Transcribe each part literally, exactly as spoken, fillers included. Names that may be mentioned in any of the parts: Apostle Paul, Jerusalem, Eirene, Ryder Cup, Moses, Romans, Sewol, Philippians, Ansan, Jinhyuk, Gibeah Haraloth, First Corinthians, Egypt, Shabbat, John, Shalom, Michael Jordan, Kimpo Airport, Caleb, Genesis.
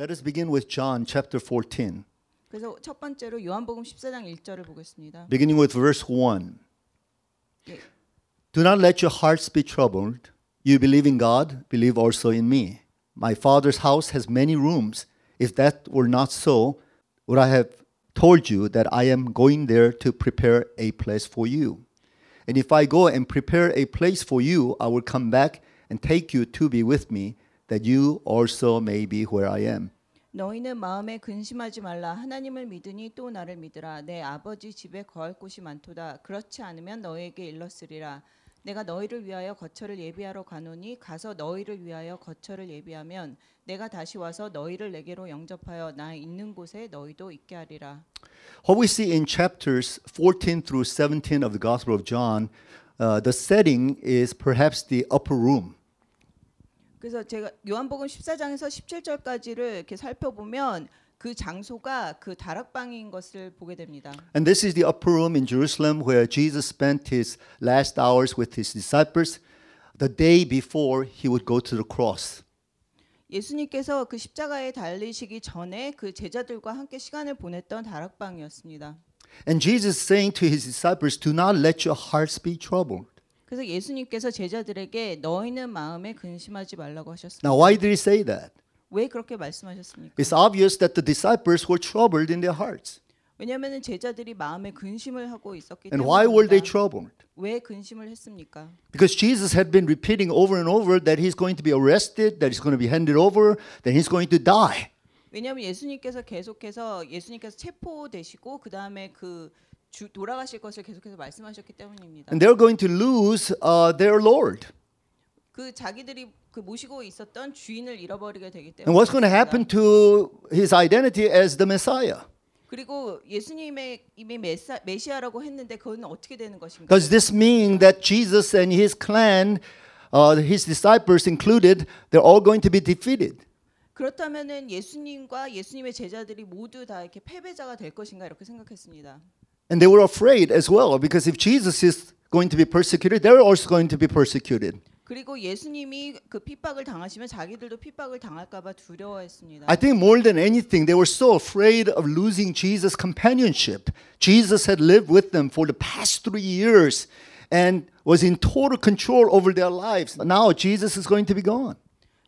Let us begin with John chapter fourteen. 그래서 첫 번째로 요한복음 십사 장 일 절을 보겠습니다. Beginning with verse one. 예. Do not let your hearts be troubled. You believe in God, believe also in me. My Father's house has many rooms. If that were not so, would I have told you that I am going there to prepare a place for you? And if I go and prepare a place for you, I will come back and take you to be with me, that you also may be where I am. 너희는 마음에 근심하지 말라. 하나님을 믿으니 또 나를 믿으라. 내 아버지 집에 거할 곳이 많도다. 그렇지 않으면 너희에게 일렀으리라. 내가 너희를 위하여 거처를 예비하러 가노니 가서 너희를 위하여 거처를 예비하면 내가 다시 와서 너희를 내게로 영접하여 나 있는 곳에 너희도 있게 하리라. What we see in chapters fourteen through seventeen of the Gospel of John, uh, the setting is perhaps the upper room. 그래서 제가 요한복음 십사 장에서 십칠 절까지를 이렇게 살펴보면 그 장소가 그 다락방인 것을 보게 됩니다. And this is the upper room in Jerusalem where Jesus spent his last hours with his disciples the day before he would go to the cross. 예수님께서 그 십자가에 달리시기 전에 그 제자들과 함께 시간을 보냈던 다락방이었습니다. And Jesus saying to his disciples, do not let your hearts be troubled. 그래서 예수님께서 제자들에게 너희는 마음에 근심하지 말라고 하셨습니다. Now why did he say that? 왜 그렇게 말씀하셨습니까? It's obvious that the disciples were troubled in their hearts. 왜냐면은 제자들이 마음에 근심을 하고 있었기 때문에. And why were they troubled? 왜 근심을 했습니까? Because Jesus had been repeating over and over that he's going to be arrested, that he's going to be handed over, that he's going to die. 왜냐면 예수님께서 계속해서 예수님께서 체포되시고 그다음에 그 주, 돌아가실 것을 계속해서 말씀하셨기 때문입니다. And they're going to lose uh, their Lord. 그 자기들이 그 모시고 있었던 주인을 잃어버리게 되기 때문에. And what's going to happen to his identity as the Messiah? 그리고 예수님의 이미 메사, 메시아라고 했는데 그건 어떻게 되는 것인가? Does this mean that Jesus and his clan, uh, his disciples included, they're all going to be defeated? 그렇다면은 예수님과 예수님의 제자들이 모두 다 이렇게 패배자가 될 것인가 이렇게 생각했습니다. And they were afraid as well because if Jesus is going to be persecuted, they're also going to be persecuted. 그리고 예수님이 그 핍박을 당하시면 자기들도 핍박을 당할까 봐 두려워했습니다. I think more than anything they were so afraid of losing Jesus' companionship. Jesus had lived with them for the past three years and was in total control over their lives. Now Jesus is going to be gone.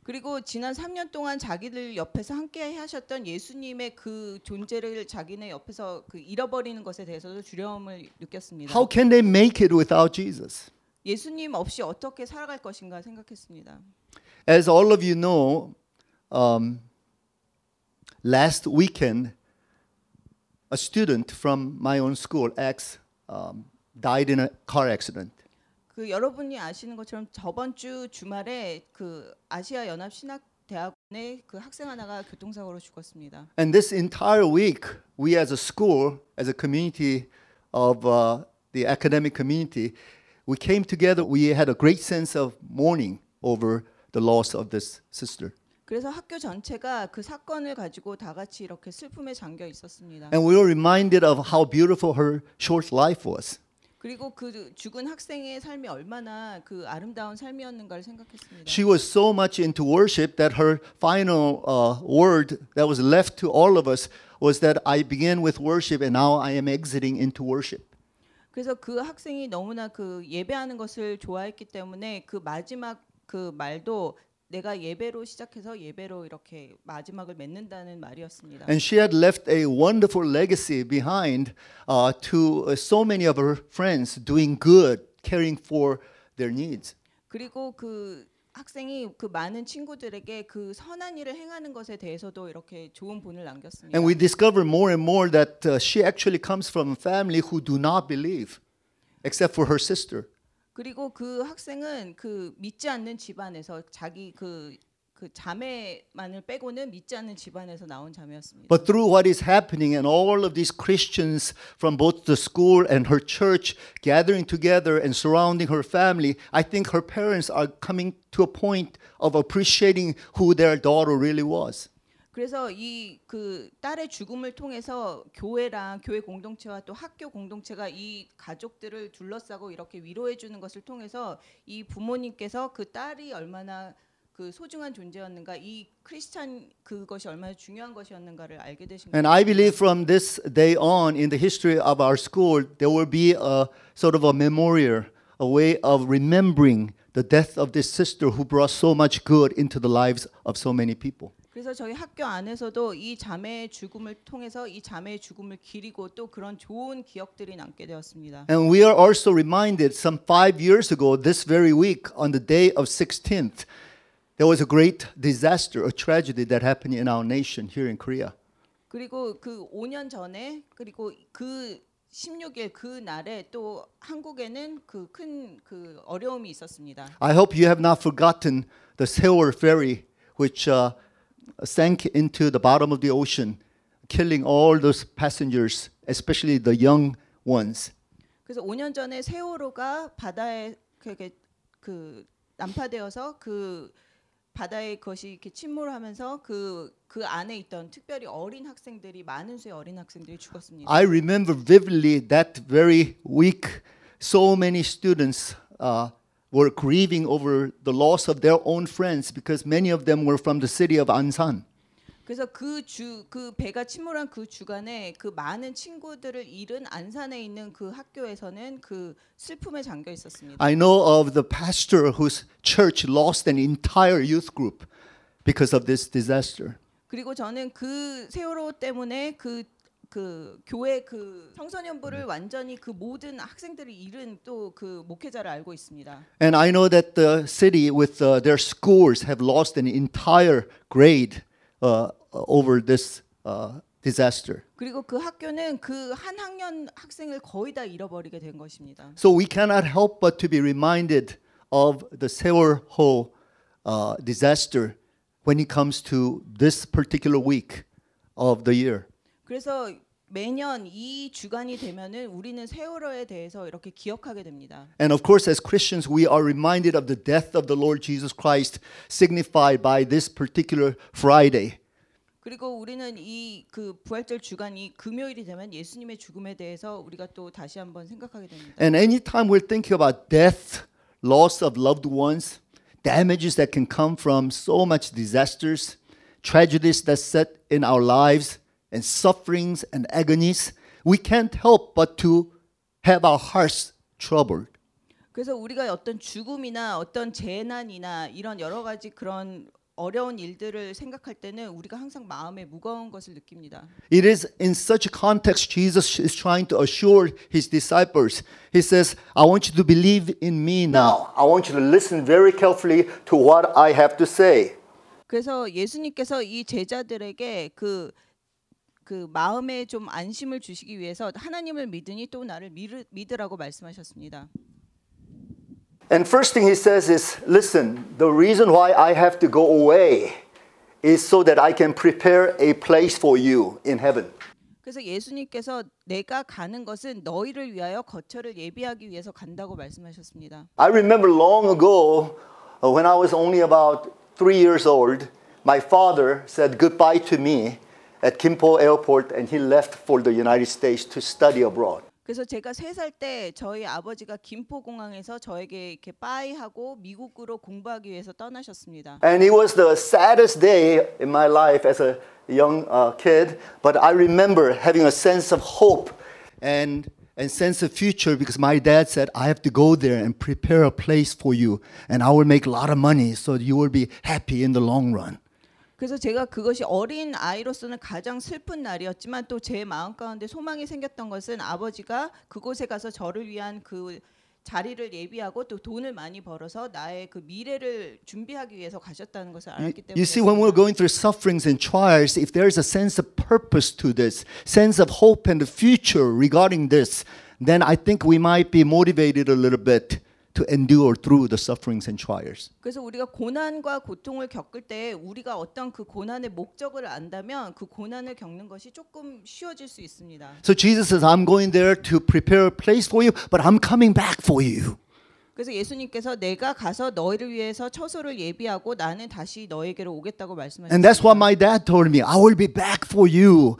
그리고 지난 삼 년 동안 자기들 옆에서 함께 하셨던 예수님의 그 존재를 자기네 옆에서 그 잃어버리는 것에 대해서도 두려움을 느꼈습니다. How can they make it without Jesus? 예수님 없이 어떻게 살아갈 것인가 생각했습니다. As all of you know, um, last weekend, a student from my own school, X, um, died in a car accident. 그 여러분이 아시는 것처럼 저번 주 주말에 그 아시아 연합 신학 대학원의 그 학생 하나가 교통사고로 죽었습니다. And this entire week, we as a school, as a community of uh, the academic community. We came together. We had a great sense of mourning over the loss of this sister. 그래서 학교 전체가 그 사건을 가지고 다 같이 이렇게 슬픔에 잠겨 있었습니다. And we were reminded of how beautiful her short life was. 그리고 그 죽은 학생의 삶이 얼마나 그 아름다운 삶이었는가를 생각했습니다. She was so much into worship that her final uh, word that was left to all of us was that I began with worship and now I am exiting into worship. 그래서 그 학생이 너무나 그 예배하는 것을 좋아했기 때문에 그 마지막 그 말도 내가 예배로 시작해서 예배로 이렇게 마지막을 맺는다는 말이었습니다. And she had left a wonderful legacy behind uh, to so many of her friends doing good, caring for their needs. 그리고 그 학생이 그 많은 친구들에게 그 선한 일을 행하는 것에 대해서도 이렇게 좋은 본을 남겼습니다. And we discover more and more that uh, she actually comes from a family who do not believe, except for her sister. 그리고 그 학생은 그 믿지 않는 집안에서 자기 그, 그 자매만을 빼고는 믿지 않는 집안에서 나온 자매였습니다. But through what is happening and all of these Christians from both the school and her church gathering together and surrounding her family, I think her parents are coming to a point of appreciating who their daughter really was. 그래서 이 그 딸의 죽음을 통해서 교회랑 교회 공동체와 또 학교 공동체가 이 가족들을 둘러싸고 이렇게 위로해 주는 것을 통해서 이 부모님께서 그 딸이 얼마나 그 소중한 존재였는가 이 크리스찬 그것이 얼마나 중요한 것이었는가를 알게 되신 거예요. And I believe from this day on in the history of our school there will be a sort of a memorial, a way of remembering the death of this sister who brought so much good into the lives of so many people. 그래서 저희 학교 안에서도 이 자매의 죽음을 통해서 이 자매의 죽음을 기리고 또 그런 좋은 기억들이 남게 되었습니다. And we are also reminded some five years ago this very week on the day of sixteenth there was a great disaster, a tragedy that happened in our nation here in Korea. 그리고 그 오 년 전에 그리고 그 십육 일 그 날에 또 한국에는 그 큰 그 어려움이 있었습니다. I hope you have not forgotten the Sewol ferry which uh, sank into the bottom of the ocean, killing all those passengers, especially the young ones. 그래서 오 년 전에 세월호가 바다에 그게 그 난파되어서 그 바다에 것이 이렇게 침몰하면서 그 그 안에 있던 특별히 어린 학생들이 많은 수의 어린 학생들이 죽었습니다. I remember vividly that very week. So many students uh, were grieving over the loss of their own friends because many of them were from the city of Ansan. 그래서 그 주 그 배가 침몰한 그 주간에 그 많은 친구들을 잃은 안산에 있는 그 학교에서는 그 슬픔에 잠겨 있었습니다. I know of the pastor whose church lost an entire youth group because of this disaster. 그리고 저는 그 세월호 때문에 그 그 교회 그 청소년부를 완전히 그 모든 학생들을 잃은 또 그 목회자를 알고 있습니다. And I know that the city with uh, their schools have lost an entire grade uh, over this uh, disaster. 그리고 그 학교는 그 한 학년 학생을 거의 다 잃어버리게 된 것입니다. So we cannot help but to be reminded of the Sewol uh, disaster when it comes to this particular week of the year. 그래서 매년 이 주간이 되면은 우리는 세월호에 대해서 이렇게 기억하게 됩니다. And of course, as Christians, we are reminded of the death of the Lord Jesus Christ, signified by this particular Friday. 그리고 우리는 이 그 부활절 주간이 금요일이 되면 예수님의 죽음에 대해서 우리가 또 다시 한번 생각하게 됩니다. And anytime we're thinking about death, loss of loved ones, damages that can come from so much disasters, tragedies that set in our lives, and sufferings and agonies, we can't help but to have our hearts troubled. 그래서 우리가 어떤 죽음이나 어떤 재난이나 이런 여러 가지 그런 어려운 일들을 생각할 때는 우리가 항상 마음에 무거운 것을 느낍니다. It is in such a context Jesus is trying to assure his disciples. He says, I want you to believe in me now. I want you to listen very carefully to what I have to say. 그래서 예수님께서 이 제자들에게 그 그 마음에 좀 안심을 주시기 위해서 하나님을 믿으니 또 나를 믿으라고 말씀하셨습니다. And first thing he says is, listen, the reason why I have to go away is so that I can prepare a place for you in heaven. 그래서 예수님께서 내가 가는 것은 너희를 위하여 거처를 예비하기 위해서 간다고 말씀하셨습니다. I remember long ago when I was only about three years old, my father said goodbye to me at Kimpo Airport, and he left for the United States to study abroad. 그래서 제가 세 살 때 저희 아버지가 김포 공항에서 저에게 이렇게 빠이 하고 미국으로 공부하기 위해서 떠나셨습니다. And it was the saddest day in my life as a young uh, kid, but I remember having a sense of hope and and sense of future because my dad said, I have to go there and prepare a place for you, and I will make a lot of money so you will be happy in the long run. 그래서 제가 그것이 어린 아이로서는 가장 슬픈 날이었지만 또 제 마음 가운데 소망이 생겼던 것은 아버지가 그곳에 가서 저를 위한 그 자리를 예비하고 또 돈을 많이 벌어서 나의 그 미래를 준비하기 위해서 가셨다는 것을 알았기 때문에. You see, when we're going through sufferings and trials, if there is a sense of purpose to this, sense of hope and the future regarding this, then I think we might be motivated a little bit to endure through the sufferings and trials. 그래서 우리가 고난과 고통을 겪을 때 우리가 어떤 그 고난의 목적을 안다면 그 고난을 겪는 것이 조금 쉬워질 수 있습니다. So Jesus says, I'm going there to prepare a place for you, but I'm coming back for you. 그래서 예수님께서 내가 가서 너희를 위해서 처소를 예비하고 나는 다시 너에게로 오겠다고 말씀하셨습니다. And that's what my dad told me. I will be back for you,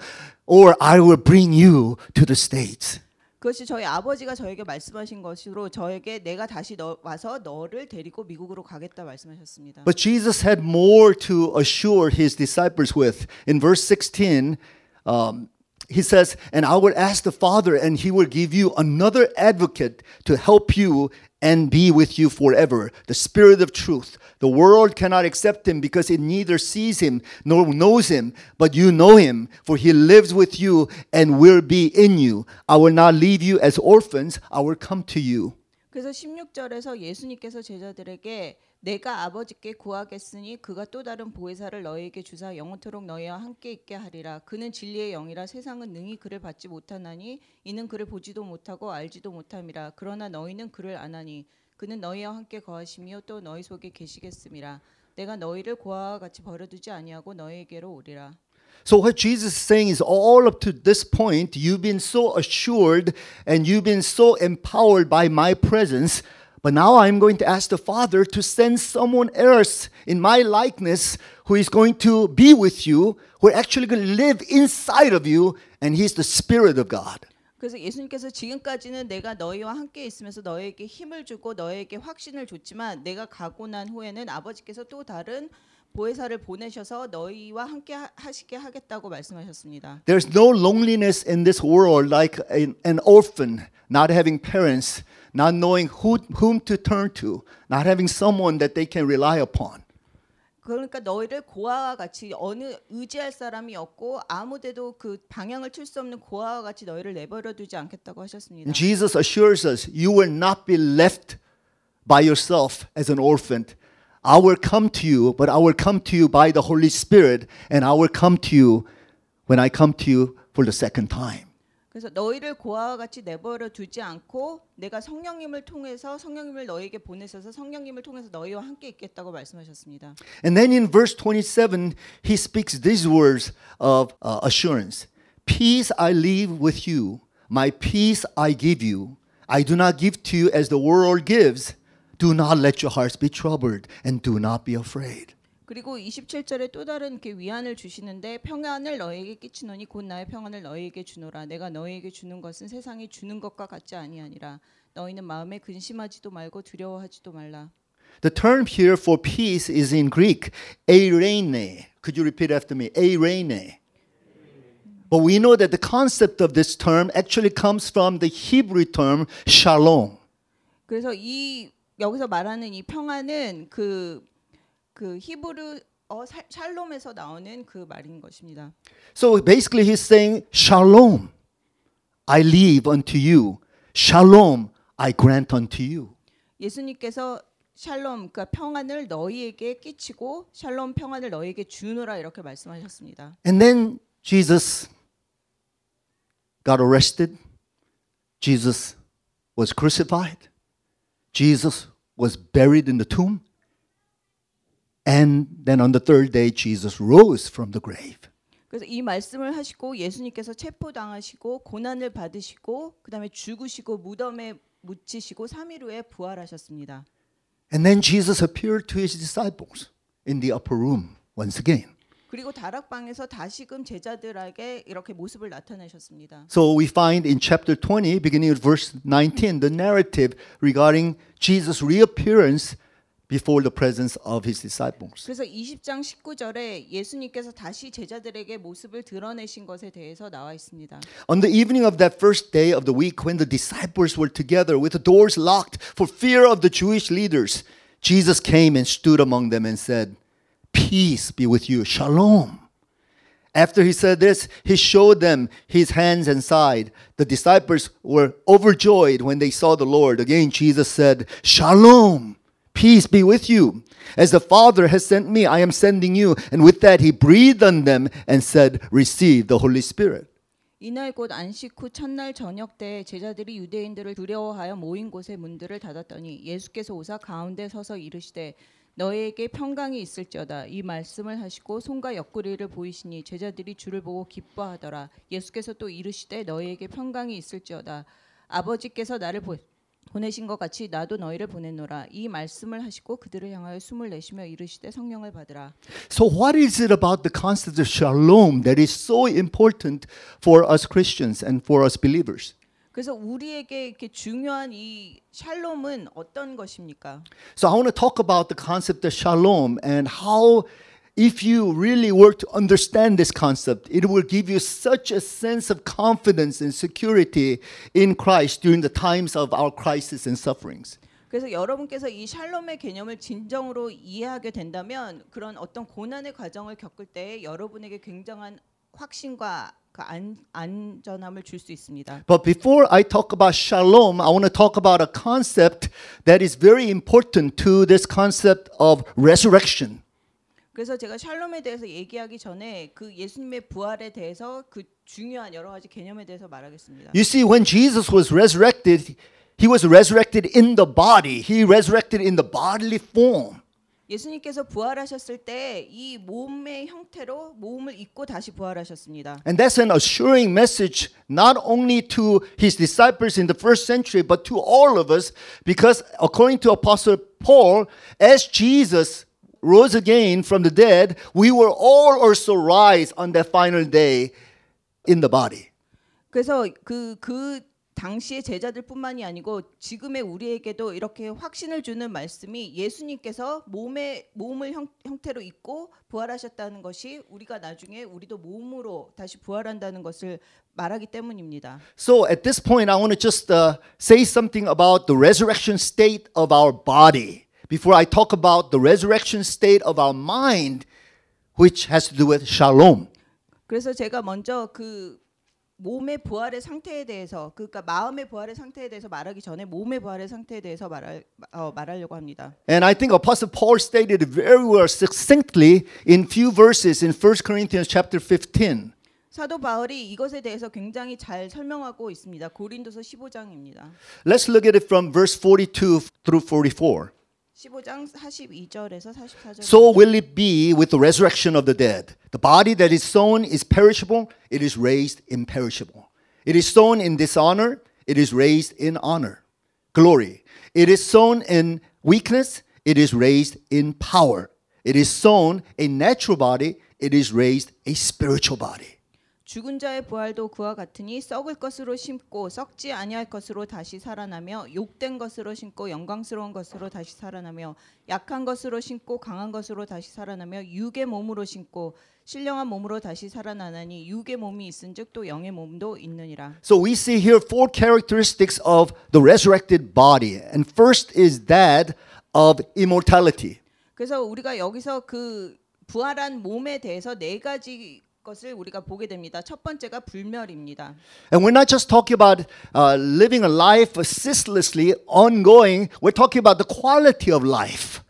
or I will bring you to the States. 그것이 저희 아버지가 저에게 말씀하신 것으로 저에게 내가 다시 너, 와서 너를 데리고 미국으로 가겠다 말씀하셨습니다. But Jesus had more to assure his disciples with. In verse sixteen, um, he says, "And I will ask the Father, and he will give you another advocate to help you and be with you forever, the Spirit of truth. The world cannot accept him because it neither sees him nor knows him, but you know him, for he lives with you and will be in you. I will not leave you as orphans, I will come to you." 그래서 십육 절에서 예수님께서 제자들에게 내가 아버지께 구하겠으니 그가 또 다른 보혜사를 너희에게 주사 영원토록 너희와 함께 있게 하리라. 그는 진리의 영이라 세상은 능히 그를 받지 못하나니 이는 그를 보지도 못하고 알지도 못함이라. 그러나 너희는 그를 아나니 그는 너희와 함께 거하시며 또 너희 속에 계시겠음이라. 내가 너희를 고아와 같이 버려두지 아니하고 너희에게로 오리라. So what Jesus is saying is all up to this point you've been so assured and you've been so empowered by my presence. But now I'm going to ask the Father to send someone else in my likeness who is going to be with you, who is actually going to live inside of you, and he's the Spirit of God. 그래서 예수님께서 지금까지는 내가 너희와 함께 있으면서 너희에게 힘을 주고 너희에게 확신을 줬지만 내가 가고 난 후에는 아버지께서 또 다른 보혜사를 보내셔서 너희와 함께 하시게 하겠다고 말씀하셨습니다. There's no loneliness in this world like an orphan not having parents. Not knowing who, whom to turn to, not having someone that they can rely upon. 그러니까 너희를 고아와 같이 어느 의지할 사람이 없고 아무데도 그 방향을 틀 수 없는 고아와 같이 너희를 내버려 두지 않겠다고 하셨습니다. Jesus assures us, you will not be left by yourself as an orphan. I will come to you, but I will come to you by the Holy Spirit, and I will come to you when I come to you for the second time. 그래서 너희를 고아와 같이 내버려 두지 않고 내가 성령님을 통해서 성령님을 너희에게 보내셔서 성령님을 통해서 너희와 함께 있겠다고 말씀하셨습니다. And then in verse twenty-seven he speaks these words of uh, assurance. Peace I leave with you. My peace I give you. I do not give to you as the world gives. Do not let your hearts be troubled and do not be afraid. 그리고 이십칠 절에 또 다른 이렇게 위안을 주시는데 평안을 너희에게 끼치노니 곧 나의 평안을 너희에게 주노라. 내가 너희에게 주는 것은 세상이 주는 것과 같지 아니하니라. 너희는 마음에 근심하지도 말고 두려워하지도 말라. The term here for peace is in Greek, eirene. Could you repeat after me? Eirene. But we know that the concept of this term actually comes from the Hebrew term shalom. 그래서 이 여기서 말하는 이 평안은 그 그 히브리어 샬롬에서 나오는 그 말인 것입니다. So basically he's saying shalom I leave unto you. Shalom I grant unto you. 예수님께서 샬롬 그러니까 평안을 너희에게 끼치고 샬롬 평안을 너희에게 주노라 이렇게 말씀하셨습니다. And then Jesus got arrested. Jesus was crucified. Jesus was buried in the tomb. And then on the third day, Jesus rose from the grave. 그래서 이 말씀을 하시고 예수님께서 체포당하시고 고난을 받으시고 그다음에 죽으시고 무덤에 묻히시고 삼 일 후에 부활하셨습니다. And then Jesus appeared to his disciples in the upper room once again. 그리고 다락방에서 다시금 제자들에게 이렇게 모습을 나타내셨습니다. So we find in chapter twenty, beginning at verse nineteen, the narrative regarding Jesus' reappearance before the presence of his disciples. 그래서 이십 장 십구 절에 예수님께서 다시 제자들에게 모습을 드러내신 것에 대해서 나와 있습니다. On the evening of that first day of the week when the disciples were together with the doors locked for fear of the Jewish leaders, Jesus came and stood among them and said, "Peace be with you. Shalom." After he said this, he showed them his hands and side. The disciples were overjoyed when they saw the Lord. Again, Jesus said, "Shalom. Peace be with you. As the Father has sent me, I am sending you." And with that, he breathed on them and said, "Receive the Holy Spirit." 이날 곧 안식 후 첫날 저녁 때에 제자들이 유대인들을 두려워하여 모인 곳의 문들을 닫았더니 예수께서 오사 가운데 서서 이르시되 너희에게 평강이 있을지어다 이 말씀을 하시고 손과 옆구리를 보이시니 제자들이 주를 보고 기뻐하더라. 예수께서 또 이르시되 너희에게 평강이 있을지어다 아버지께서 나를 보이 보내신 것 같이 나도 너희를 보내노라 이 말씀을 하시고 그들을 향하여 숨을 내쉬며 이르시되 성령을 받으라. So what is it about the concept of shalom that is so important for us Christians and for us believers? 그래서 우리에게 이렇게 중요한 이 샬롬은 어떤 것입니까? So I want to talk about the concept of shalom and how if you really were to understand this concept, it will give you such a sense of confidence and security in Christ during the times of our crisis and sufferings. 그래서 여러분께서 이 샬롬의 개념을 진정으로 이해하게 된다면 그런 어떤 고난의 과정을 겪을 때 여러분에게 굉장한 확신과 그 안, 안전함을 줄 수 있습니다. But before I talk about shalom, I want to talk about a concept that is very important to this concept of resurrection. 그래서 제가 샬롬에 대해서 얘기하기 전에 그 예수님의 부활에 대해서 그 중요한 여러 가지 개념에 대해서 말하겠습니다. You see, when Jesus was resurrected, he was resurrected in the body. He resurrected in the bodily form. 예수님께서 부활하셨을 때 이 몸의 형태로 몸을 입고 다시 부활하셨습니다. And that's an assuring message not only to his disciples in the first century but to all of us because according to Apostle Paul, as Jesus rose again from the dead, we will all also rise on that final day in the body. 그래서 그 그 당시의 제자들뿐만이 아니고 지금의 우리에게도 이렇게 확신을 주는 말씀이 예수님께서 몸에 몸을 형, 형태로 입고 부활하셨다는 것이 우리가 나중에 우리도 몸으로 다시 부활한다는 것을 말하기 때문입니다. So at this point I want to just uh, say something about the resurrection state of our body before I talk about the resurrection state of our mind which has to do with shalom. 그래서 제가 먼저 그 몸의 부활의 상태에 대해서, 그러니까 마음의 부활의 상태에 대해서 말하기 전에 몸의 부활의 상태에 대해서 말할, 어, 말하려고 합니다. And I think Apostle Paul stated it very well succinctly in few verses in First Corinthians chapter fifteen. 사도 바울이 이것에 대해서 굉장히 잘 설명하고 있습니다. 고린도서 십오 장입니다. Let's look at it from verse forty-two through forty-four. So will it be with the resurrection of the dead. The body that is sown is perishable, it is raised imperishable. It is sown in dishonor, it is raised in honor. Glory. It is sown in weakness, it is raised in power. It is sown a natural body, it is raised a spiritual body. 죽은 자의 부활도 그와 같으니 썩을 것으로 심고 썩지 아니할 것으로 다시 살아나며 욕된 것으로 심고 영광스러운 것으로 다시 살아나며 약한 것으로 심고 강한 것으로 다시 살아나며 육의 몸으로 심고 신령한 몸으로 다시 살아나나니 육의 몸이 있은즉 또 영의 몸도 있느니라. So we see here four characteristics of the resurrected body. And first is that of immortality. 그래서 우리가 여기서 그 부활한 몸에 대해서 네 가지 것을 우리가 보게 됩니다. 첫 번째가 불멸입니다. And we're not just talking about uh, living a life ceaselessly, ongoing. We're talking about the quality of life.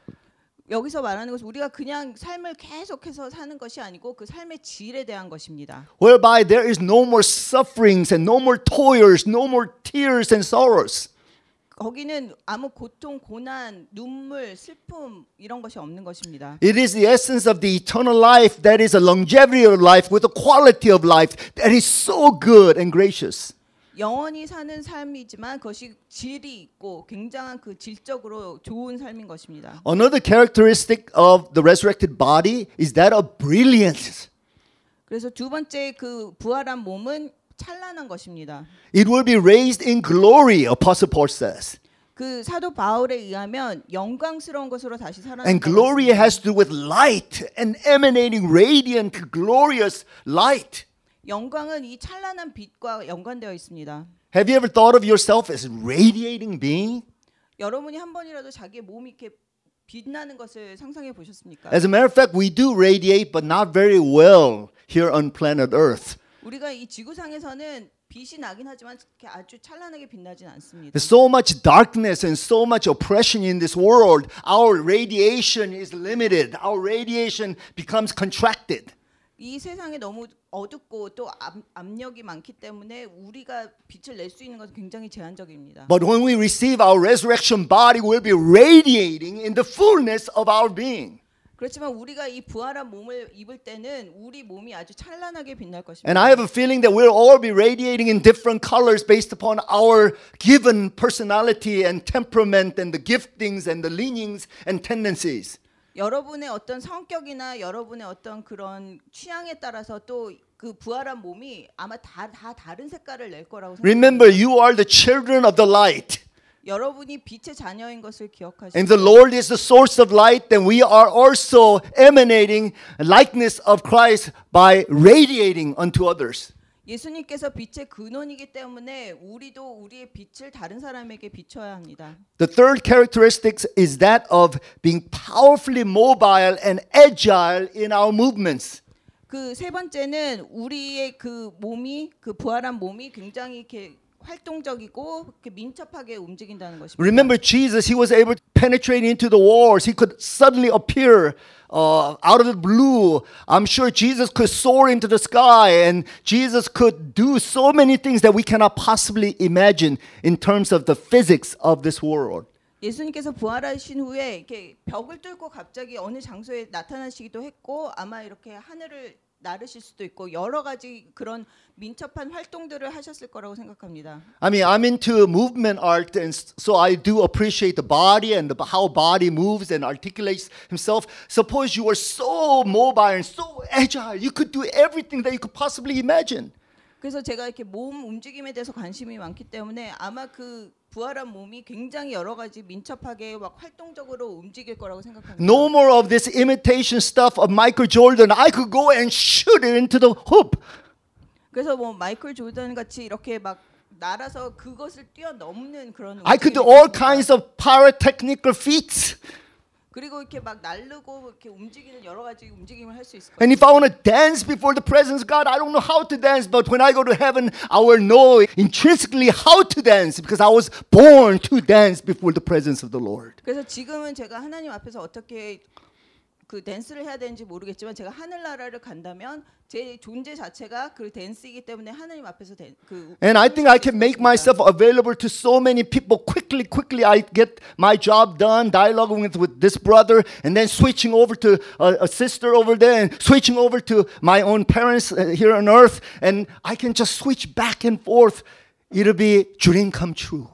여기서 말하는 것은 우리가 그냥 삶을 계속해서 사는 것이 아니고 그 삶의 질에 대한 것입니다. Whereby there is no more sufferings and no more toils, no more tears and sorrows. 거기는 아무 고통, 고난, 눈물, 슬픔 이런 것이 없는 것입니다. It is the essence of the eternal life that is a longevity of life with a quality of life that is so good and gracious. 영원히 사는 삶이지만 그것이 질이 있고 굉장한 그 질적으로 좋은 삶인 것입니다. Another characteristic of the resurrected body is that of brilliance. 그래서 두 번째 그 부활한 몸은 찬란한 것입니다. It will be raised in glory, Apostle Paul says. 그 사도 바울에 의하면 영광스러운 것으로 다시 살아난다. And glory has to do with light, an emanating, radiant, glorious light. 영광은 이 찬란한 빛과 연관되어 있습니다. Have you ever thought of yourself as radiating being? 여러분이 한 번이라도 자기의 몸이 이렇게 빛나는 것을 상상해 보셨습니까? As a matter of fact, we do radiate, but not very well here on planet Earth. 우리가 이 지구상에서는 빛이 나긴 하지만 아주 찬란하게 빛나진 않습니다. There's so much darkness and so much oppression in this world. Our radiation is limited. Our radiation becomes contracted. 이 세상에 너무 어둡고 또 압, 압력이 많기 때문에 우리가 빛을 낼 수 있는 것은 굉장히 제한적입니다. But when we receive our resurrection body, we'll be radiating in the fullness of our being. 그렇지만 우리가 이 부활한 몸을 입을 때는 우리 몸이 아주 찬란하게 빛날 것입니다. And I have a feeling that we'll all be radiating in different colors based upon our given personality and temperament and the giftings and the leanings and tendencies. 여러분의 어떤 성격이나 여러분의 어떤 그런 취향에 따라서 또 그 부활한 몸이 아마 다 다 다른 색깔을 낼 거라고 생각합니다. Remember, you are the children of the light. 여러분이 빛의 자녀인 것을 기억하시고. And the Lord is the source of light, then we are also emanating likeness of Christ by radiating unto others. 예수님께서 빛의 근원이기 때문에 우리도 우리의 빛을 다른 사람에게 비춰야 합니다. The third characteristic is that of being powerfully mobile and agile in our movements. 그 세 번째는 우리의 그 몸이 그 부활한 몸이 굉장히 이렇게 활동적이고 이렇게 민첩하게 움직인다는 것입니다. Remember Jesus, he was able to penetrate into the walls. He could suddenly appear Uh, out of the blue. I'm sure Jesus could soar into the sky, and Jesus could do so many things that we cannot possibly imagine in terms of the physics of this world. 예수님께서 부활하신 후에 이렇게 벽을 뚫고 갑자기 어느 장소에 나타나시기도 했고, 아마 이렇게 하늘을 나르실 수도 있고 여러 가지 그런 민첩한 활동들을 하셨을 거라고 생각합니다. I mean, I'm into movement art, and so I do appreciate the body and the, how body moves and articulates himself. Suppose you were so mobile and so agile, you could do everything that you could possibly imagine. 그래서 제가 이렇게 몸 움직임에 대해서 관심이 많기 때문에 아마 그 부활한 몸이 굉장히 여러 가지 민첩하게 막 활동적으로 움직일 거라고 생각합니다. No more of this imitation stuff of Michael Jordan. I could go and shoot it into the hoop. 그래서 뭐 마이클 조던 같이 이렇게 막 날아서 그것을 뛰어넘는 그런 I could do all kinds of pyrotechnical feats. 그리고 이렇게 막 날르고 이렇게 움직이는 여러 가지 움직임을 할 수 있을 거예요. And if I want to dance before the presence of God, I don't know how to dance, but when I go to heaven, I will know intrinsically how to dance because I was born to dance before the presence of the Lord. 그래서 지금은 제가 하나님 앞에서 어떻게 그 댄스를 해야 되는지 모르겠지만 제가 하늘나라를 간다면 제 존재 자체가 그 댄스이기 때문에 하나님 앞에서 댄, 그 And I think I can make myself available to so many people quickly quickly I get my job done dialoguing with, with this brother and then switching over to a, a sister over there and switching over to my own parents here on earth and I can just switch back and forth. It'll be dream come true.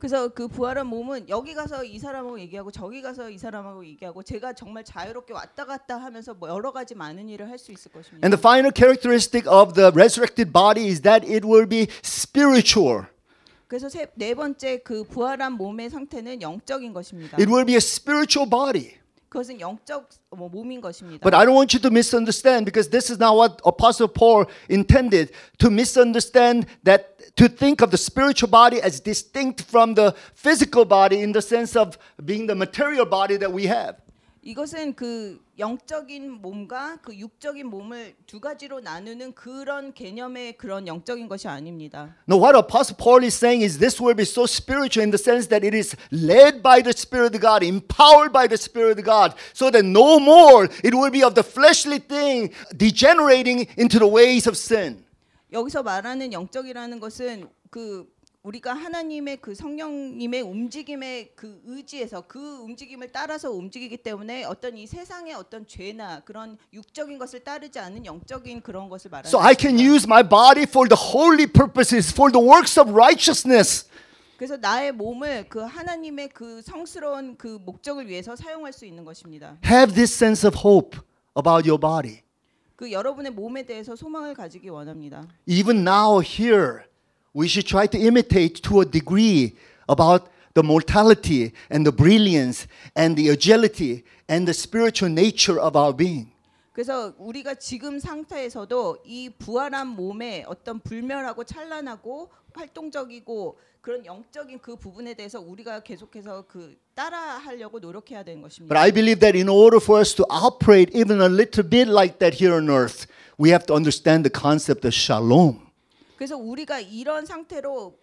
그래서 그 부활한 몸은 여기 가서 이 사람하고 얘기하고 저기 가서 이 사람하고 얘기하고 제가 정말 자유롭게 왔다 갔다 하면서 뭐 여러 가지 많은 일을 할 수 있을 것입니다. And the final characteristic of the resurrected body is that it will be spiritual. 그래서 세, 네 번째 그 부활한 몸의 상태는 영적인 것입니다. It will be a spiritual body. 그것은 영적 뭐, 몸인 것입니다. But I don't want you to misunderstand because this is not what Apostle Paul intended to misunderstand that to think of the spiritual body as distinct from the physical body in the sense of being the material body that we have. 이것은 그 영적인 몸과 그 육적인 몸을 두 가지로 나누는 그런 개념의 그런 영적인 것이 아닙니다. No, what Apostle Paul is saying is this will be so spiritual in the sense that it is led by the Spirit of God, empowered by the Spirit of God, so that no more it will be of the fleshly thing degenerating into the ways of sin. 여기서 말하는 영적이라는 것은 그 우리가 하나님의 그 성령님의 움직임에 그 의지에서 그 움직임을 따라서 움직이기 때문에 어떤 이 세상의 어떤 죄나 그런 육적인 것을 따르지 않는 영적인 그런 것을 말합니다. So I can use my body for the holy purposes, for the works of righteousness. 그래서 나의 몸을 그 하나님의 그 성스러운 그 목적을 위해서 사용할 수 있는 것입니다. Have this sense of hope about your body. 그 여러분의 몸에 대해서 소망을 가지기 원합니다. Even now here we should try to imitate to a degree about the mortality and the brilliance and the agility and the spiritual nature of our being. 그래서 우리가 지금 상태에서도 이 부활한 몸의 어떤 불멸하고 찬란하고 활동적이고 그런 영적인 그 부분에 대해서 우리가 계속해서 그 따라하려고 노력해야 되는 것입니다. But I believe that in order for us to operate even a little bit like that here on earth, we have to understand the concept of shalom. 그래서 우리가 이런 상태로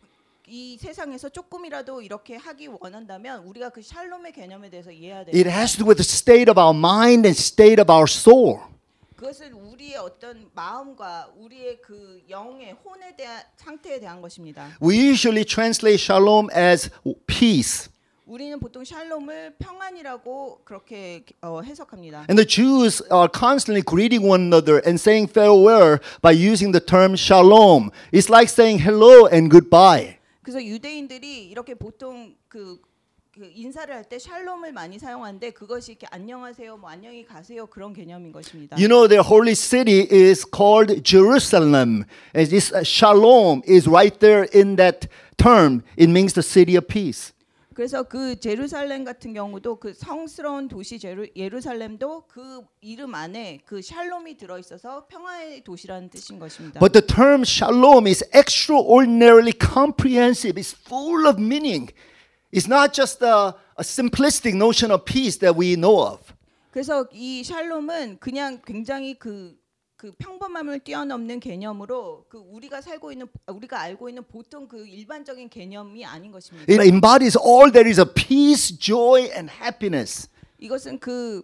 이 세상에서 조금이라도 이렇게 하기 원한다면 우리가 그 샬롬의 개념에 대해서 이해해야 돼요. It has to do with the state of our mind and state of our soul. 그것은 우리의 어떤 마음과 우리의 그 영의 혼에 대한 상태에 대한 것입니다. We usually translate shalom as peace. 우리는 보통 샬롬을 평안이라고 그렇게 어, 해석합니다. And the Jews are constantly greeting one another and saying farewell by using the term shalom. It's like saying hello and goodbye. 그래서 유대인들이 이렇게 보통 그 그 인사를 할 때 샬롬을 많이 사용하는데 그것이 이렇게 안녕하세요, 뭐 안녕히 가세요 그런 개념인 것입니다. You know the holy city is called Jerusalem. And this shalom is right there in that term. It means the city of peace. 그래서 그 제루살렘 같은 경우도 그 성스러운 도시 제루, 예루살렘도 그 이름 안에 그 샬롬이 들어 있어서 평화의 도시라는 뜻인 것입니다. But the term shalom is extraordinarily comprehensive. It's full of meaning. It's not just a, a simplistic notion of peace that we know of. 그래서 이 샬롬은 그냥 굉장히 그 그 평범함을 뛰어넘는 개념으로 그 우리가 살고 있는 우리가 알고 있는 보통 그 일반적인 개념이 아닌 것입니다. It embodies all there is of peace, joy, and happiness. 이것은 그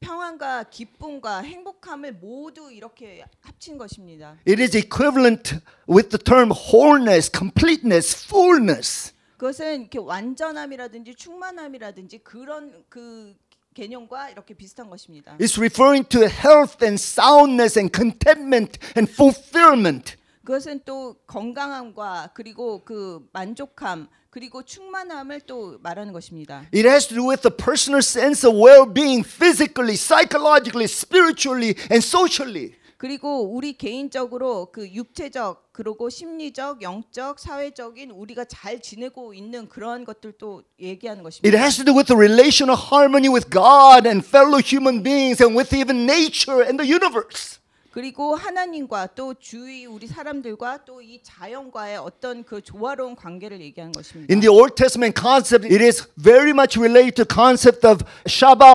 평안과 기쁨과 행복함을 모두 이렇게 합친 것입니다. It is equivalent with the term wholeness, completeness, fullness. 그것은 이렇게 완전함이라든지 충만함이라든지 그런 그 개념과 이렇게 비슷한 것입니다. It's referring to health and soundness and contentment and fulfillment. 그것은 또 건강함과 그리고 그 만족함 그리고 충만함을 또 말하는 것입니다. It has to do with the personal sense of well-being physically, psychologically, spiritually and socially. 그리고 우리 개인적으로 그 육체적, 그리고 심리적, 영적, 사회적인 우리가 잘 지내고 있는 그런 것들도 얘기하는 것입니다. It has to do with the relational harmony with God and fellow human beings and with even nature and the universe. 그리고 하나님과 또 주위 우리 사람들과 또 이 자연과의 어떤 그 조화로운 관계를 얘기하는 것입니다. In the Old Testament concept, it is very much related to the concept of Shabbat,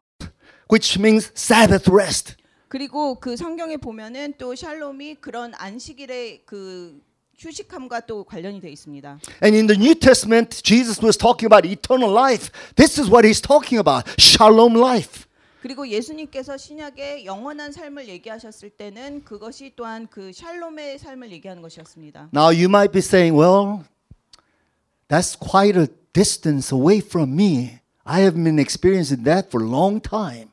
which means Sabbath rest. 그리고 그 성경에 보면은 또 샬롬이 그런 안식일의 그 휴식함과 또 관련이 돼 있습니다. And in the New Testament, Jesus was talking about eternal life. This is what he's talking about, shalom life. 그리고 예수님께서 신약의 영원한 삶을 얘기하셨을 때는 그것이 또한 그 샬롬의 삶을 얘기하는 것이었습니다. Now you might be saying, well, that's quite a distance away from me. I haven't been experiencing that for a long time.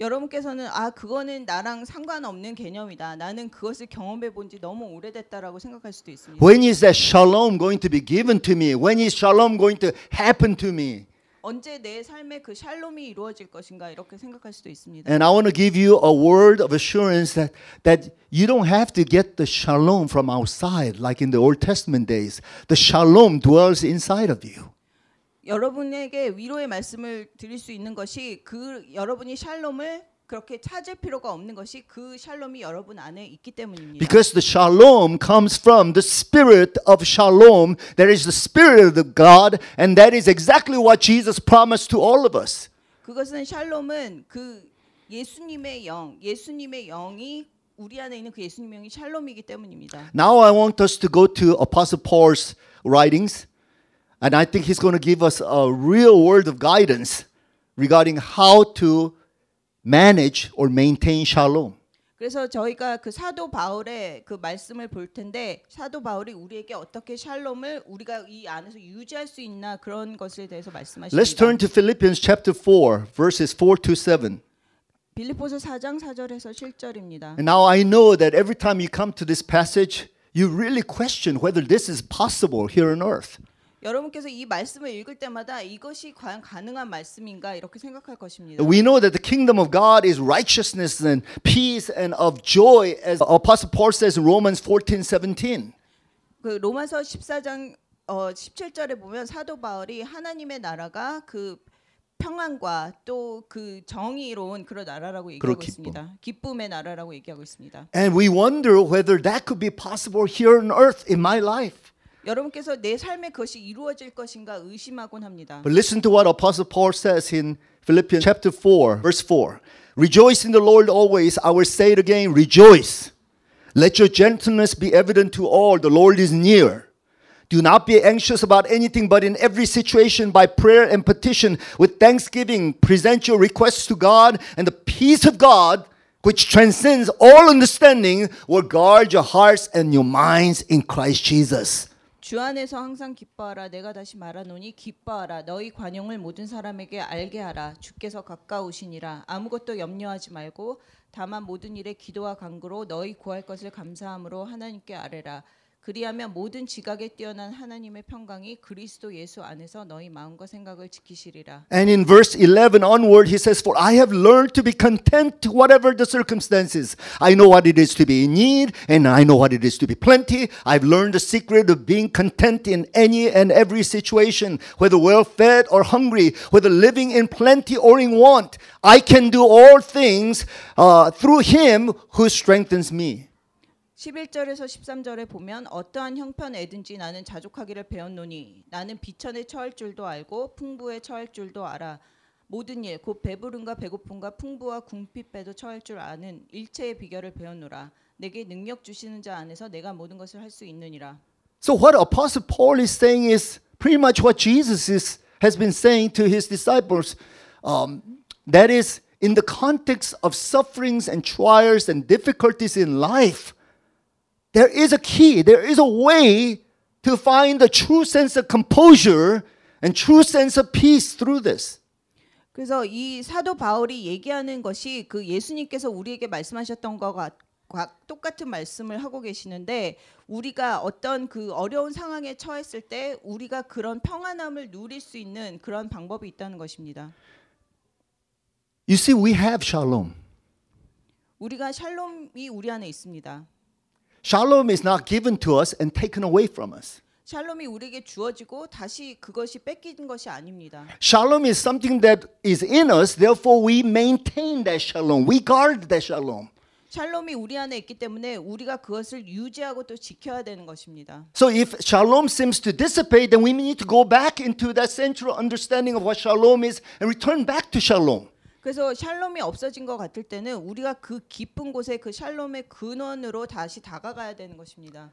여러분께서는 아 그거는 나랑 상관없는 개념이다. 나는 그것을 경험해 본 지 너무 오래됐다라고 생각할 수도 있습니다. When is that shalom going to be given to me? When is shalom going to happen to me? 언제 내 삶에 그 샬롬이 이루어질 것인가 이렇게 생각할 수도 있습니다. And I want to give you a word of assurance that that you don't have to get the shalom from outside like in the Old Testament days. The shalom dwells inside of you. 여러분에게 위로의 말씀을 드릴 수 있는 것이 그 여러분이 샬롬을 그렇게 찾을 필요가 없는 것이 그 샬롬이 여러분 안에 있기 때문입니다. Because the shalom comes from the spirit of shalom, there is the spirit of God, and that is exactly what Jesus promised to all of us. 그것은 샬롬은 그 예수님의 영, 예수님의 영이 우리 안에 있는 그 예수님의 영이 샬롬이기 때문입니다. Now I want us to go to Apostle Paul's writings. And I think he's going to give us a real word of guidance regarding how to manage or maintain shalom. 그래서 저희가 그 사도 바울의 그 말씀을 볼 텐데 사도 바울이 우리에게 어떻게 샬롬을 우리가 이 안에서 유지할 수 있나 그런 것에 대해서 말씀하십니다. Let's turn to Philippians chapter four, verses four to seven. 빌립보서 사 장 사 절에서 칠 절입니다. And now I know that every time you come to this passage, you really question whether this is possible here on earth. 여러분께서 이 말씀을 읽을 때마다 이것이 과연 가능한 말씀인가 이렇게 생각할 것입니다. We know that the kingdom of God is righteousness and peace and of joy as Apostle Paul says in Romans fourteen seventeen. 그 로마서 십사 장 어, 십칠 절에 보면 사도 바울이 하나님의 나라가 그 평안과 또 그 정의로운 그런 나라라고 얘기하고 있습니다. 기쁨의 나라라고 얘기하고 있습니다. And we wonder whether that could be possible here on earth in my life. 여러분께서 내 삶에 그것이 이루어질 것인가 의심하곤 합니다. But listen to what Apostle Paul says in Philippians chapter four, verse four. Rejoice in the Lord always. I will say it again, rejoice. Let your gentleness be evident to all. The Lord is near. Do not be anxious about anything, but in every situation by prayer and petition with thanksgiving present your requests to God, and the peace of God, which transcends all understanding, will guard your hearts and your minds in Christ Jesus. 주 안에서 항상 기뻐하라. 내가 다시 말하노니 기뻐하라. 너희 관용을 모든 사람에게 알게 하라. 주께서 가까우시니라. 아무것도 염려하지 말고 다만 모든 일에 기도와 간구로 너희 구할 것을 감사함으로 하나님께 아뢰라. 그리하면 모든 지각에 뛰어난 하나님의 평강이 그리스도 예수 안에서 너희 마음과 생각을 지키시리라. And in verse eleven onward he says, for I have learned to be content whatever the circumstances. I know what it is to be in need and I know what it is to be plenty. I've learned the secret of being content in any and every situation, whether well fed or hungry, whether living in plenty or in want. I can do all things uh, through him who strengthens me. 십일 절에서 십삼 절에 보면 어떠한 형편에든지 나는 자족하기를 배웠노니 나는 비천에 처할 줄도 알고 풍부에 처할 줄도 알아. 모든 일 곧 배부름과 배고픔과 풍부와 궁핍에도 처할 줄 아는 일체의 비결을 배웠노라. 내게 능력 주시는 자 안에서 내가 모든 것을 할 수 있느니라. So what Apostle Paul is saying is pretty much what Jesus is, has been saying to his disciples. Um, that is, in the context of sufferings and trials and difficulties in life, there is a key, there is a way to find a true sense of composure and true sense of peace through this. 그래서 이 사도 바울이 얘기하는 것이 그 예수님께서 우리에게 말씀하셨던 것과 똑같은 말씀을 하고 계시는데 우리가 어떤 그 어려운 상황에 처했을 때 우리가 그런 평안함을 누릴 수 있는 그런 방법이 있다는 것입니다. You see, we have shalom. 우리가 샬롬이 우리 안에 있습니다. Shalom is not given to us and taken away from us. 샬롬이 우리에게 주어지고 다시 그것이 뺏긴 것이 아닙니다. Shalom is something that is in us, therefore we maintain that shalom. We guard that shalom. 샬롬이 우리 안에 있기 때문에 우리가 그것을 유지하고 또 지켜야 되는 것입니다. So if shalom seems to dissipate, then we need to go back into that central understanding of what shalom is and return back to shalom. 그래서 샬롬이 없어진 것 같을 때는 우리가 그 깊은 곳에 그 샬롬의 근원으로 다시 다가가야 되는 것입니다.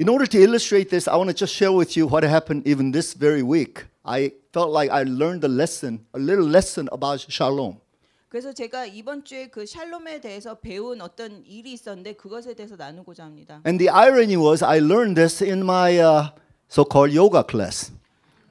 In order to illustrate this, I want to just share with you what happened even this very week. I felt like I learned a lesson, a little lesson about shalom. 그래서 제가 이번 주에 그 샬롬에 대해서 배운 어떤 일이 있었는데 그것에 대해서 나누고자 합니다. And the irony was, I learned this in my uh, so-called yoga class.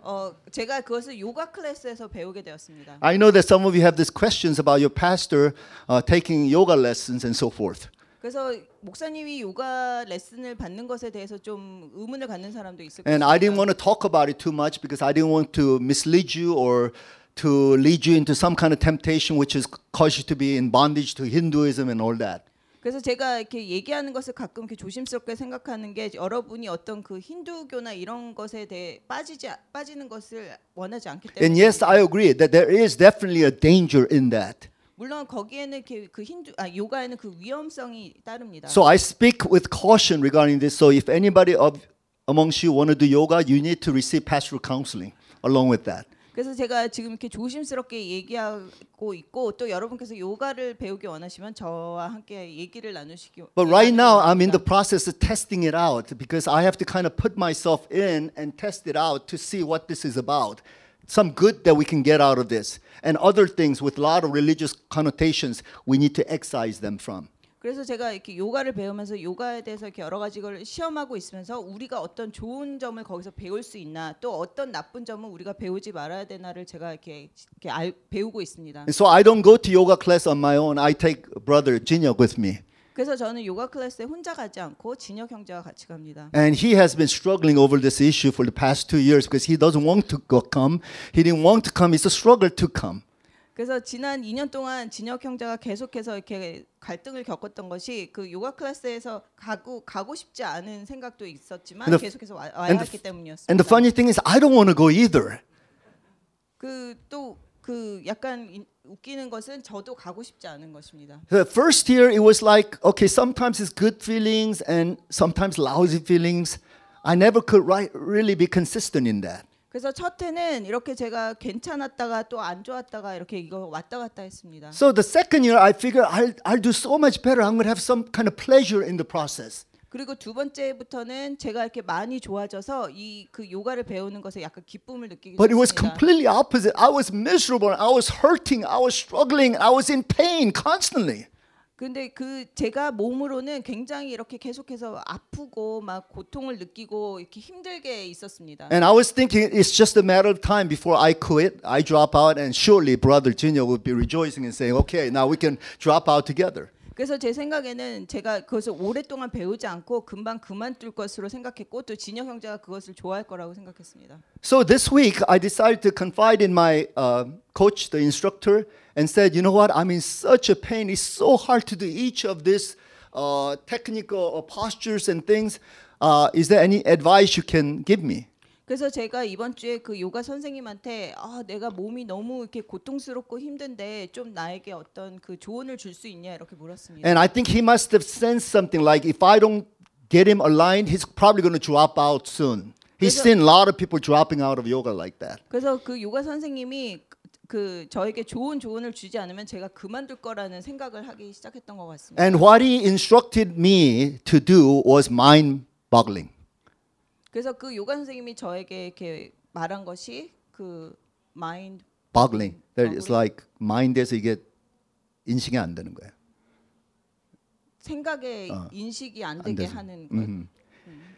어, 제가 그것을 요가 클래스에서 배우게 되었습니다. I know that some of you have these questions about your pastor uh, taking yoga lessons and so forth. 그래서 목사님이 요가 레슨을 받는 것에 대해서 좀 의문을 갖는 사람도 있을 거예요. And I didn't want to talk about it too much because I didn't want to mislead you or to lead you into some kind of temptation which is cause you to be in bondage to Hinduism and all that. 그래서 제가 이렇게 얘기하는 것을 가끔 이렇게 조심스럽게 생각하는 게 여러분이 어떤 그 힌두교나 이런 것에 대해 빠지지 빠지는 것을 원하지 않기 때문에. And yes, I agree that there is definitely a danger in that. 물론 거기에는 그 힌두 아 요가에는 그 위험성이 따릅니다. So I speak with caution regarding this. So if anybody of amongst you want to do yoga, you need to receive pastoral counseling along with that. 그래서 제가 지금 이렇게 조심스럽게 얘기하고 있고 또 여러분께서 요가를 배우기 원하시면 저와 함께 얘기를 나누시기 바랍니다. But right now I'm in the process of testing it out because I have to kind of put myself in and test it out to see what this is about. Some good that we can get out of this and other things with a lot of religious connotations we need to excise them from. 그래서 제가 이렇게 요가를 배우면서 요가에 대해서 이렇게 여러 가지를 시험하고 있으면서 우리가 어떤 좋은 점을 거기서 배울 수 있나 또 어떤 나쁜 점은 우리가 배우지 말아야 되나를 제가 이렇게, 이렇게 알, 배우고 있습니다. And so I don't go to yoga class on my own. I take brother Jinhyuk with me. 그래서 저는 요가 클래스에 혼자 가지 않고 진혁 형제와 같이 갑니다. And he has been struggling over this issue for the past two years because he doesn't want to go come. He didn't want to come. It's a struggle to come. 그래서 지난 이 년 동안 진혁 형제가 계속해서 이렇게 갈등을 겪었던 것이 그 요가 클래스에서 가고 가고 싶지 않은 생각도 있었지만 계속해서 와, 와야 했기 때문이었습니다. And the funny thing is, I don't want to go either. 그 또 그 약간 웃기는 것은 저도 가고 싶지 않은 것입니다. The first year it was like, okay, sometimes it's good feelings and sometimes lousy feelings. I never could right, really be consistent in that. 그래서 첫 해는 이렇게 제가 괜찮았다가 또 안 좋았다가 이렇게 이거 왔다 갔다 했습니다. So the second year I figured I'll, I'll do so much better. I'm going to have some kind of pleasure in the process. 그리고 두 번째부터는 제가 이렇게 많이 좋아져서 이 그 요가를 배우는 것에 약간 기쁨을 느끼게 됐습니다. But it was completely opposite. I was miserable. I was hurting. I was struggling. I was in pain constantly. 근데 그 제가 몸으로는 굉장히 이렇게 계속해서 아프고 막 고통을 느끼고 이렇게 힘들게 있었습니다. And I was thinking it's just a matter of time before I quit, I drop out, and surely brother Jinhyuk would be rejoicing and saying, "Okay, now we can drop out together." 그래서 제 생각에는 제가 그것을 오랫동안 배우지 않고 금방 그만둘 것으로 생각했고 또 진혁 형제가 그것을 좋아할 거라고 생각했습니다. So this week I decided to confide in my uh, coach, the instructor, and said, you know what? I'm in such a pain. It's so hard to do each of these uh, technical postures and things. Uh, is there any advice you can give me? 그래서 제가 이번 주에 그 요가 선생님한테 아 내가 몸이 너무 이렇게 고통스럽고 힘든데 좀 나에게 어떤 그 조언을 줄 수 있냐 이렇게 물었습니다. And I think he must have sensed something like if I don't get him aligned, he's probably going to drop out soon. He's seen a lot of people dropping out of yoga like that. 그래서 그 요가 선생님이 그 저에게 좋은 조언을 주지 않으면 제가 그만둘 거라는 생각을 하기 시작했던 것 같습니다. And what he instructed me to do was mind-boggling. 그래서 그 요가 선생님이 저에게 이렇게 말한 것이 그 mind boggling. That is like mind에서 이게 인식이 안 되는 거예요. 생각에 어, 인식이 안 되게 안 하는 음.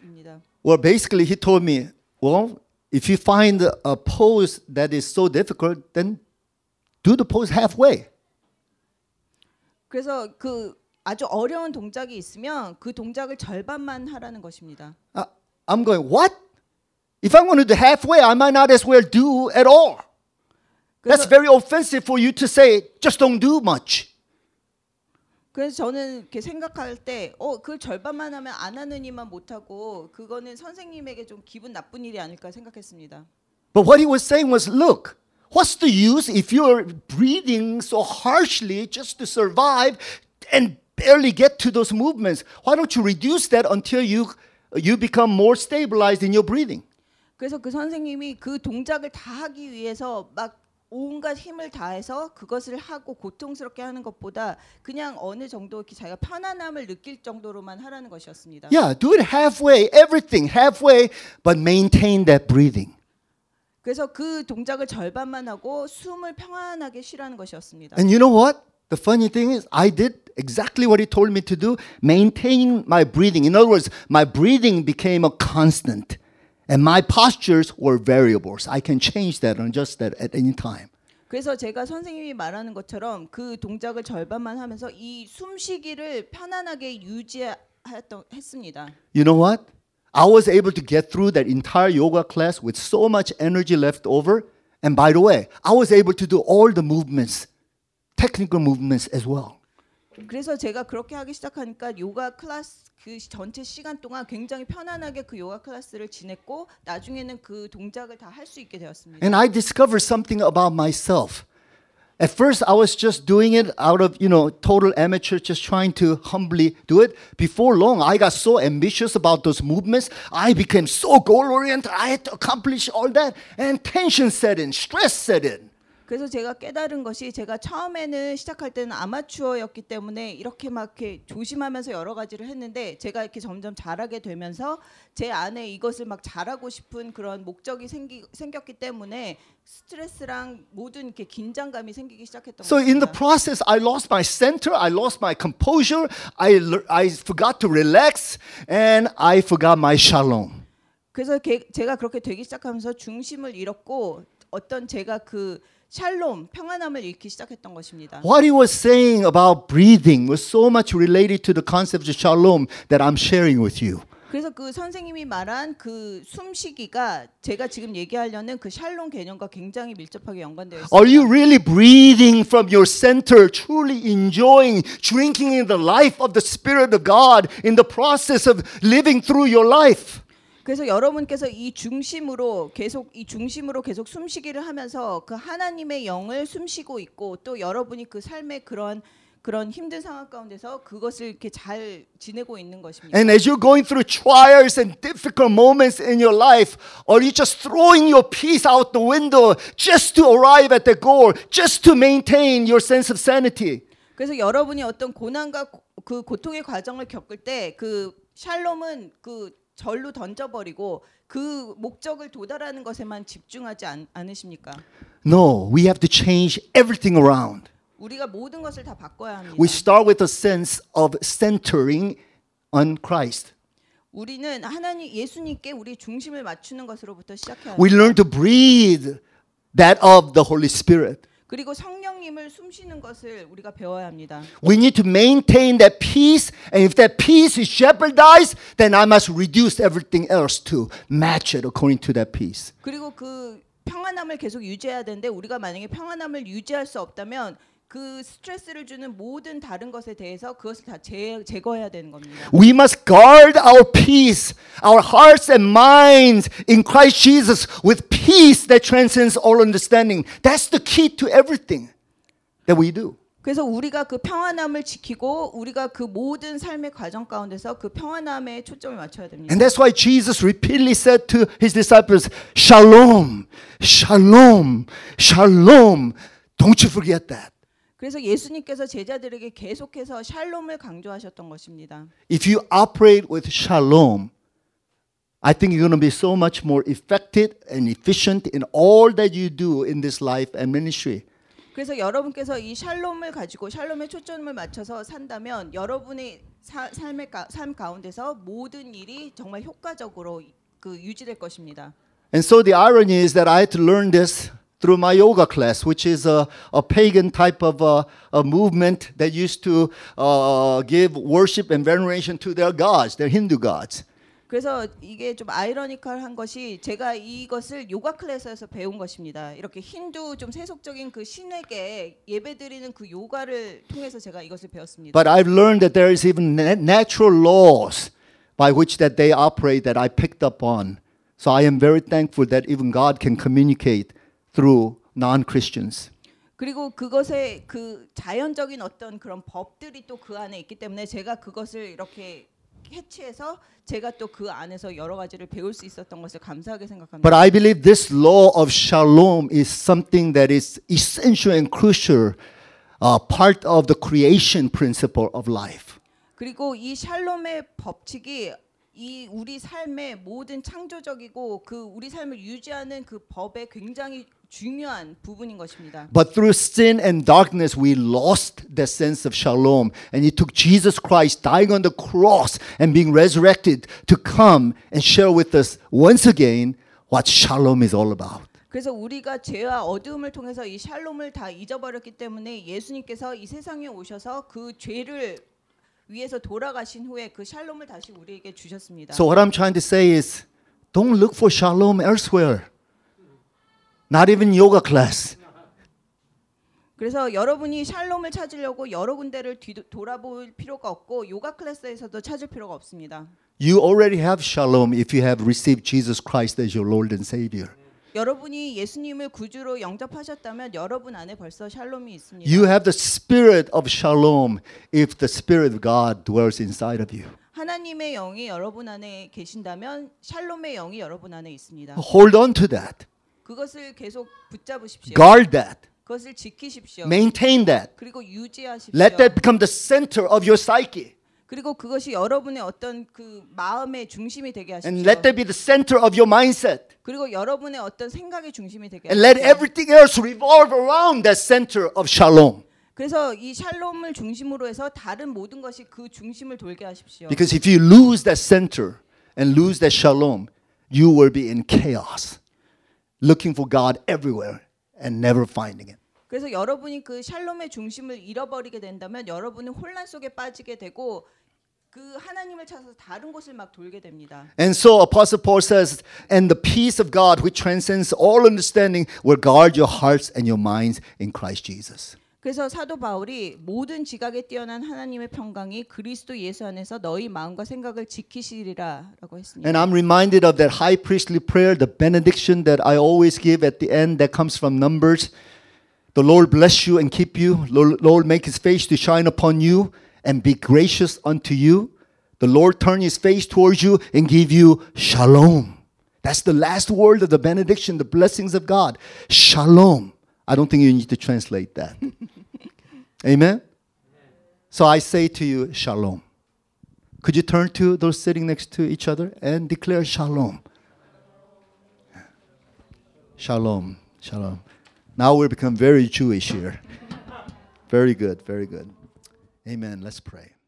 것입니다. Well, basically he told me, well, if you find a pose that is so difficult, then do the pose halfway. 그래서 그 아주 어려운 동작이 있으면 그 동작을 절반만 하라는 것입니다. 아, I'm going, what? If I'm going to do halfway, I might not as well do at all. That's very offensive for you to say, just don't do much. 그래서 저는 이렇게 생각할 때, 어, 그 절반만 하면 안 하는 일만 못하고, 그거는 선생님에게 좀 기분 나쁜 일이 아닐까 생각했습니다. But what he was saying was, look, what's the use if you're breathing so harshly just to survive and barely get to those movements? Why don't you reduce that until you... You become more stabilized in your breathing. 그래서 그 선생님이 그 동작을 다 하기 위해서 막 온갖 힘을 다해서 그것을 하고 고통스럽게 하는 것보다 그냥 어느 정도 이렇게 자기가 편안함을 느낄 정도로만 하라는 것이었습니다. Yeah, do it halfway, everything halfway, but maintain that breathing. 그래서 그 동작을 절반만 하고 숨을 평안하게 쉬라는 것이었습니다. And you know what? The funny thing is, I did exactly what he told me to do, maintaining my breathing. In other words, my breathing became a constant, and my postures were variables. I can change that and adjust that at any time. 그래서 제가 선생님이 말하는 것처럼 그 동작을 절반만 하면서 이 숨쉬기를 편안하게 유지했습니다. You know what? I was able to get through that entire yoga class with so much energy left over. And by the way, I was able to do all the movements. Technical movements as well. 그래서 제가 그렇게 하기 시작하니까 요가 클래스 그 전체 시간 동안 굉장히 편안하게 그 요가 클래스를 지냈고 나중에는 그 동작을 다 할 수 있게 되었습니다. And I discovered something about myself. At first I was just doing it out of, you know, total amateur, just trying to humbly do it. Before long I got so ambitious about those movements. I became so goal-oriented. I had to accomplish all that. And tension set in, stress set in. 그래서 제가 깨달은 것이 제가 처음에는 시작할 때는 아마추어였기 때문에 이렇게 막 이렇게 조심하면서 여러 가지를 했는데 제가 이렇게 점점 잘하게 되면서 제 안에 이것을 막 잘하고 싶은 그런 목적이 생기, 생겼기 때문에 스트레스랑 모든 이렇게 긴장감이 생기기 시작했던 So in the process I lost my center, I lost my composure, I I forgot to relax and I forgot my shalom. 그래서 게, 제가 그렇게 되기 시작하면서 중심을 잃었고 어떤 제가 그 샬롬, 평안함을 잃기 시작했던 것입니다. What he was saying about breathing was so much related to the concept of shalom that I'm sharing with you. 그래서 그 선생님이 말한 그 숨쉬기가 제가 지금 얘기하려는 그 샬롬 개념과 굉장히 밀접하게 연관되어 있습니다. Are you really breathing from your center, truly enjoying, drinking in the life of the Spirit of God in the process of living through your life? 그래서 여러분께서 이 중심으로 계속 이 중심으로 계속 숨쉬기를 하면서 그 하나님의 영을 숨쉬고 있고 또 여러분이 그 삶의 그런 그런 힘든 상황 가운데서 그것을 이렇게 잘 지내고 있는 것입니다. And as you're going through trials and difficult moments in your life, are you just throwing your peace out the window just to arrive at the goal, just to maintain your sense of sanity? 그래서 여러분이 어떤 고난과 고, 그 고통의 과정을 겪을 때 그 샬롬은 그 절로 던져버리고 그 목적을 도달하는 것에만 집중하지 않, 않으십니까? No, we have to change everything around. 우리가 모든 것을 다 바꿔야 합니다. We start with a sense of centering on Christ. 우리는 하나님 예수님께 우리 중심을 맞추는 것으로부터 시작해야 합니다. We learn to breathe that of the Holy Spirit. 그리고 성령님을 숨쉬는 것을 우리가 배워야 합니다. We need to maintain that peace, and if that peace is jeopardized, then I must reduce everything else to match it according to that peace. 그리고 그 평안함을 계속 유지해야 되는데 우리가 만약에 평안함을 유지할 수 없다면 그 스트레스를 주는 모든 다른 것에 대해서 그것을 다 제, 제거해야 되는 겁니다. We must guard our peace, our hearts and minds in Christ Jesus with peace that transcends all understanding. That's the key to everything that we do. 그래서 우리가 그 평안함을 지키고 우리가 그 모든 삶의 과정 가운데서 그 평안함에 초점을 맞춰야 됩니다. And that's why Jesus repeatedly said to his disciples, "Shalom, shalom, shalom. Don't you forget that." 그래서 예수님께서 제자들에게 계속해서 샬롬을 강조하셨던 것입니다. If you operate with shalom, I think you're going to be so much more effective and efficient in all that you do in this life and ministry. 그래서 여러분께서 이 샬롬을 가지고 샬롬에 초점을 맞춰서 산다면 여러분의 사, 삶의 가, 삶 가운데서 모든 일이 정말 효과적으로 그 유지될 것입니다. And so the irony is that I had to learn this through my yoga class, which is a, a pagan type of a, a movement that used to uh, give worship and veneration to their gods, their Hindu gods. 그래서 이게 좀 아이러니컬한 것이 제가 이것을 요가 클래스에서 배운 것입니다. 이렇게 힌두 좀 세속적인 그 신에게 예배드리는 그 요가를 통해서 제가 이것을 배웠습니다. But I've learned that there is even natural laws by which that they operate that I picked up on. So I am very thankful that even God can communicate through non-Christians. 그리고 그것의 그 자연적인 어떤 그런 법들이 또 그 안에 있기 때문에 제가 그것을 이렇게 해치해서 제가 또 그 안에서 여러 가지를 배울 수 있었던 것을 감사하게 생각합니다. But I believe this law of shalom is something that is essential and crucial, uh, part of the creation principle of life. 그리고 이 샬롬의 법칙이 이 우리 삶의 모든 창조적이고 그 우리 삶을 유지하는 그 법의 굉장히 중요한 부분인 것입니다. But through sin and darkness we lost the sense of shalom, and it took Jesus Christ dying on the cross and being resurrected to come and share with us once again what shalom is all about. 그래서 우리가 죄와 어둠을 통해서 이 샬롬을 다 잊어버렸기 때문에 예수님께서 이 세상에 오셔서 그 죄를 위에서 돌아가신 후에 그 샬롬을 다시 우리에게 주셨습니다. So what I'm trying to say is, don't look for shalom elsewhere. Not even yoga class. 그래서 여러분이 샬롬을 찾으려고 여러 군데를 뒤도, 돌아볼 필요가 없고 요가 클래스에서도 찾을 필요가 없습니다. You already have shalom if you have received Jesus Christ as your Lord and Savior. 여러분이 예수님을 구주로 영접하셨다면 여러분 안에 벌써 샬롬이 있습니다. You have the spirit of shalom if the spirit of God dwells inside of you. 하나님의 영이 여러분 안에 계신다면 샬롬의 영이 여러분 안에 있습니다. Hold on to that. 그것을 계속 붙잡으십시오. Guard that. 그것을 지키십시오. Maintain that. 그리고 유지하십시오. Let that become the center of your psyche. 그리고 그것이 여러분의 어떤 그 마음의 중심이 되게 하십시오. And let that be the center of your mindset. 그리고 여러분의 어떤 생각의 중심이 되게 하십시오. And let everything else revolve around that center of shalom. 그래서 이 샬롬을 중심으로 해서 다른 모든 것이 그 중심을 돌게 하십시오. Because if you lose that center and lose that shalom, you will be in chaos. Looking for God everywhere and never finding it. 그래서 여러분이 그 샬롬의 중심을 잃어버리게 된다면 여러분은 혼란 속에 빠지게 되고 그 하나님을 찾아서 다른 곳을 막 돌게 됩니다. And so Apostle Paul says, and the peace of God which transcends all understanding will guard your hearts and your minds in Christ Jesus. 그래서 사도 바울이 모든 지각에 뛰어난 하나님의 평강이 그리스도 예수 안에서 너희 마음과 생각을 지키시리라라고 했습니다. And I'm reminded of that high priestly prayer, the benediction that I always give at the end that comes from Numbers. The Lord bless you and keep you. Lord, Lord make his face to shine upon you and be gracious unto you. The Lord turn his face towards you and give you shalom. That's the last word of the benediction, the blessings of God. Shalom. I don't think you need to translate that. Amen? So I say to you, shalom. Could you turn to those sitting next to each other and declare shalom? Shalom, shalom. Now we become very Jewish here. Very good, very good. Amen. Let's pray.